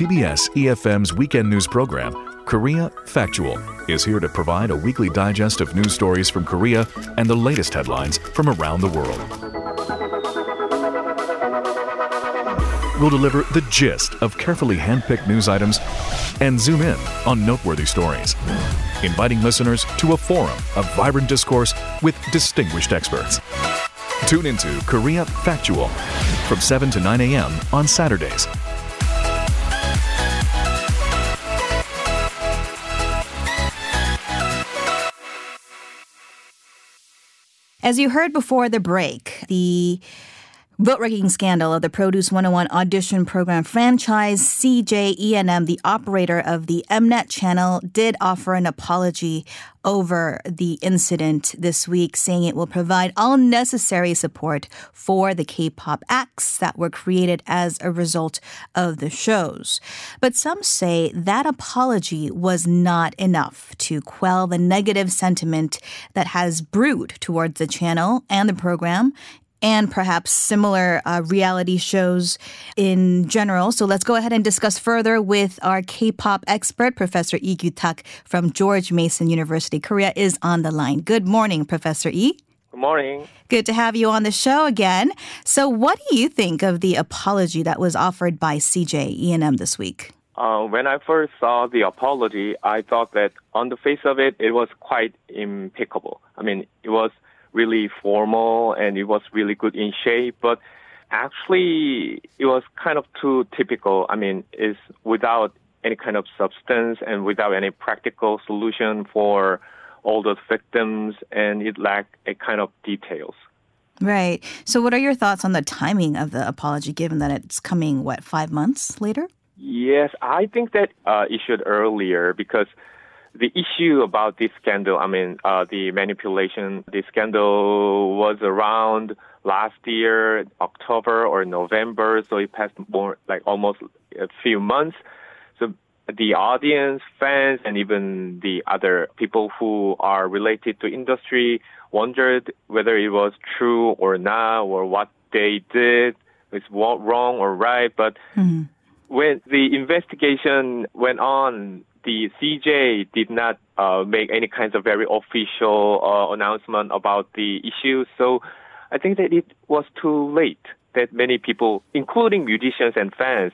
TBS EFM's weekend news program, Korea Factual, is here to provide a weekly digest of news stories from Korea and the latest headlines from around the world. We'll deliver the gist of carefully handpicked news items and zoom in on noteworthy stories, inviting listeners to a forum of vibrant discourse with distinguished experts. Tune into Korea Factual from 7 to 9 a.m. on Saturdays. As you heard before the break, the vote-rigging scandal of the Produce 101 audition program franchise, CJ ENM, the operator of the Mnet channel, did offer an apology over the incident this week, saying it will provide all necessary support for the K-pop acts that were created as a result of the shows. But some say that apology was not enough to quell the negative sentiment that has brewed towards the channel and the program, and perhaps similar reality shows in general. So let's go ahead and discuss further with our K-pop expert, Professor Lee Gyu-tak from George Mason University, Korea, is on the line. Good morning, Professor Lee. Good morning. Good to have you on the show again. So what do you think of the apology that was offered by CJ ENM this week? When I first saw the apology, I thought that on the face of it, it was quite impeccable. I mean, it was really formal and it was really good in shape, but actually it was kind of too typical. I mean, it's without any kind of substance and without any practical solution for all those victims, and it lacked a kind of details. Right. So what are your thoughts on the timing of the apology, given that it's coming, 5 months later? Yes, I think that it should earlier, because the issue about this scandal, the manipulation, the scandal was around last year, October or November, so it passed more like almost a few months. So the audience, fans, and even the other people who are related to industry wondered whether it was true or not, or what they did was wrong or right. But when the investigation went on, the CJ did not make any kinds of very official announcement about the issue. So I think that it was too late, that many people, including musicians and fans,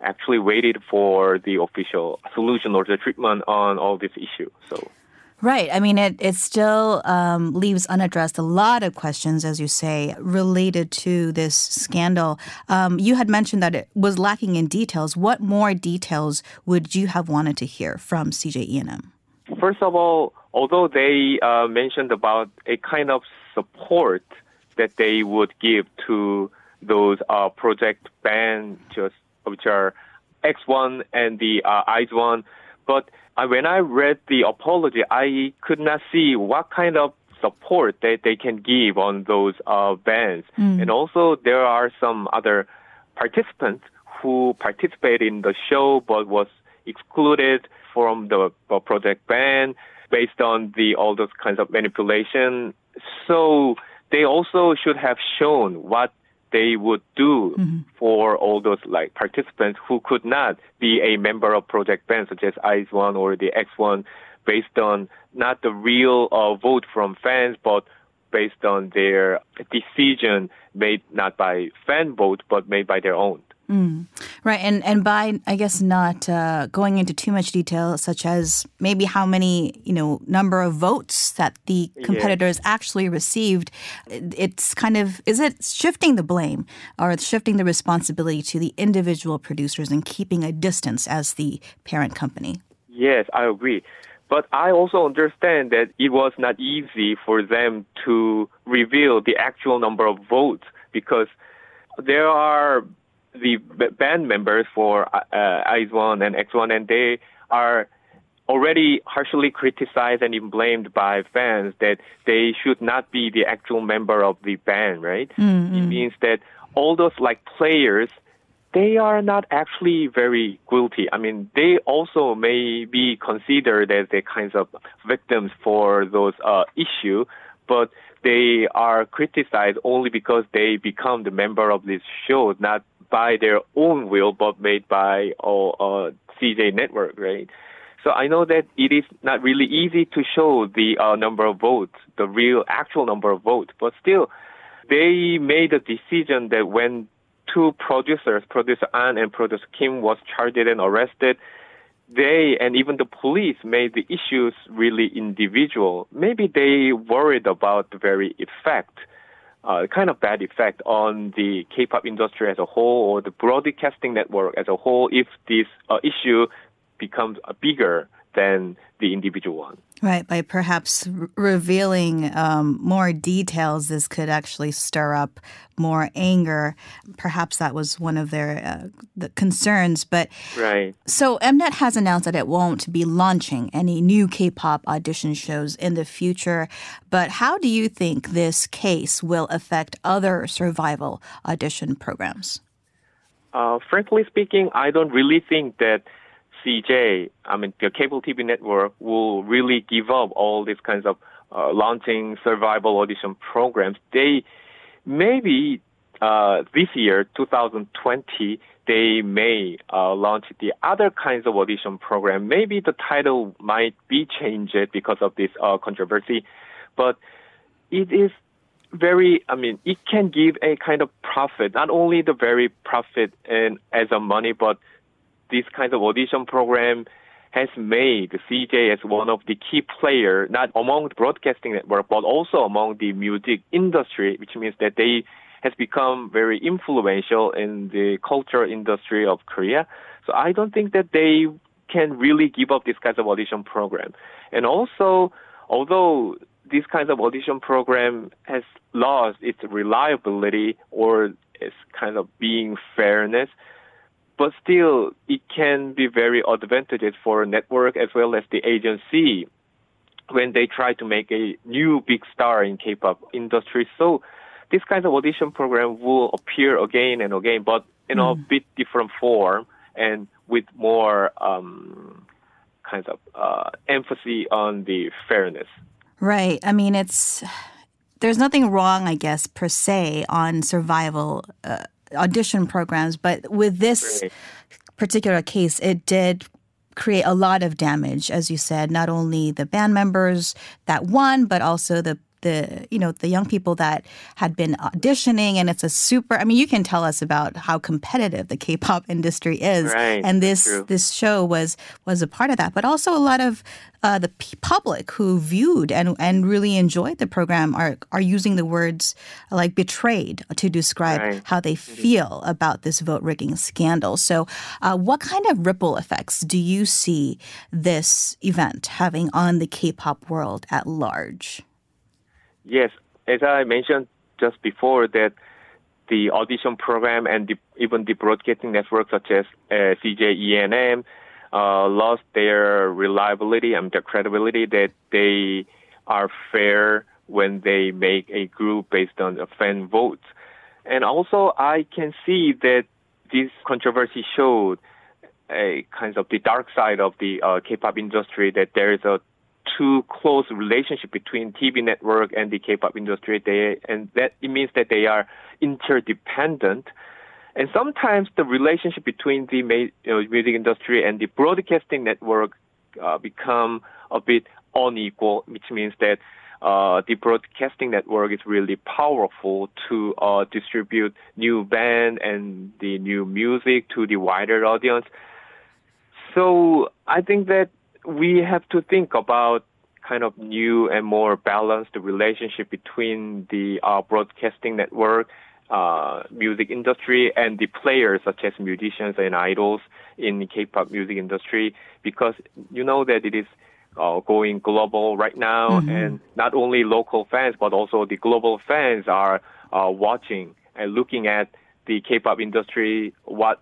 actually waited for the official solution or the treatment on all this issue. So. Right. I mean, it still leaves unaddressed a lot of questions, as you say, related to this scandal. You had mentioned that it was lacking in details. What more details would you have wanted to hear from CJ ENM? First of all, although they mentioned about a kind of support that they would give to those project band, which are X1 and the IZ1, but when I read the apology, I could not see what kind of support that they can give on those bands. And also there are some other participants who participated in the show but was excluded from the project band based on all those kinds of manipulation. So they also should have shown what they would do for all those participants who could not be a member of project band, such as ICE1 or the X1, based on not the real vote from fans, but based on their decision made not by fan vote, but made by their own. Right. And by, I guess, not going into too much detail, such as maybe how many, number of votes that the competitors actually received, it's kind of, is it shifting the blame or shifting the responsibility to the individual producers and keeping a distance as the parent company? Yes, I agree. But I also understand that it was not easy for them to reveal the actual number of votes, because there are the band members for IZ1 and X1, and they are already harshly criticized and even blamed by fans that they should not be the actual member of the band, right? It means that all those players, they are not actually very guilty. I mean, they also may be considered as the kinds of victims for those issue, but they are criticized only because they become the member of this show, not by their own will, but made by CJ network, right? So I know that it is not really easy to show the number of votes, the real actual number of votes, but still they made a decision that when two producers, producer Ahn and producer Kim, was charged and arrested, they and even the police made the issues really individual. Maybe they worried about the very effect, kind of bad effect on the K-pop industry as a whole or the broadcasting network as a whole if this issue becomes bigger than the individual one. Right, by perhaps revealing more details, this could actually stir up more anger. Perhaps that was one of their the concerns. But right. So Mnet has announced that it won't be launching any new K-pop audition shows in the future. But how do you think this case will affect other survival audition programs? Frankly speaking, I don't really think that CJ, I mean, the cable TV network will really give up all these kinds of launching survival audition programs. They maybe this year, 2020, they may launch the other kinds of audition program. Maybe the title might be changed because of this controversy, but it is very, I mean, it can give a kind of profit, not only the very profit and as a money, but this kind of audition program has made CJ as one of the key players, not among the broadcasting network, but also among the music industry, which means that they has become very influential in the culture industry of Korea. So I don't think that they can really give up this kind of audition program. And also, although this kind of audition program has lost its reliability or its kind of being fairness, but still, it can be very advantageous for a network as well as the agency when they try to make a new big star in K-pop industry. So this kind of audition program will appear again and again, but in a bit different form and with more kinds of emphasis on the fairness. Right. I mean, there's nothing wrong, I guess, per se, on survival audition programs, but with this particular case, it did create a lot of damage, as you said, not only the band members that won, but also the young people that had been auditioning. And it's I mean, you can tell us about how competitive the K-pop industry is. Right. And this show was a part of that. But also a lot of the public who viewed and really enjoyed the program are using the words like betrayed to describe how they feel about this vote rigging scandal. So what kind of ripple effects do you see this event having on the K-pop world at large? Yes, as I mentioned just before, that the audition program and even the broadcasting network such as CJ ENM lost their reliability and their credibility, that they are fair when they make a group based on the fan votes. And also I can see that this controversy showed a kind of the dark side of the K-pop industry, that there is a too close relationship between TV network and the K-pop industry, and that it means that they are interdependent. And sometimes the relationship between the music industry and the broadcasting network become a bit unequal, which means that the broadcasting network is really powerful to distribute new band and the new music to the wider audience. So I think that we have to think about kind of new and more balanced relationship between the broadcasting network, music industry, and the players such as musicians and idols in the K-pop music industry, because you know that it is going global right now, and not only local fans, but also the global fans are watching and looking at the K-pop industry, what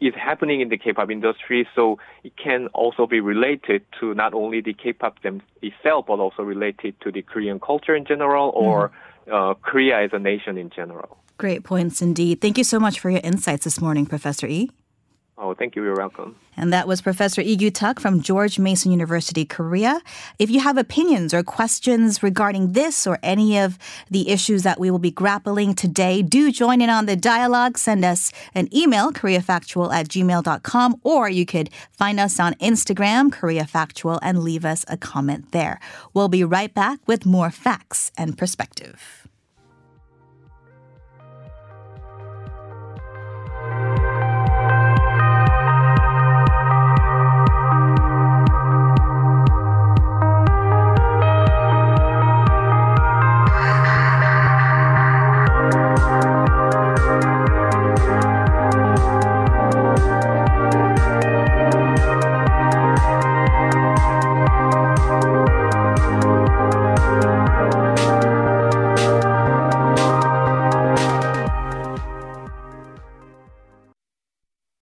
is happening in the K-pop industry, so it can also be related to not only the K-pop itself, but also related to the Korean culture in general or Korea as a nation in general. Great points indeed. Thank you so much for your insights this morning, Professor E. Oh, thank you. You're welcome. And that was Professor Lee Gyu-tak from George Mason University, Korea. If you have opinions or questions regarding this or any of the issues that we will be grappling today, do join in on the dialogue. Send us an email, koreafactual@gmail.com, or you could find us on Instagram, koreafactual, and leave us a comment there. We'll be right back with more facts and perspective.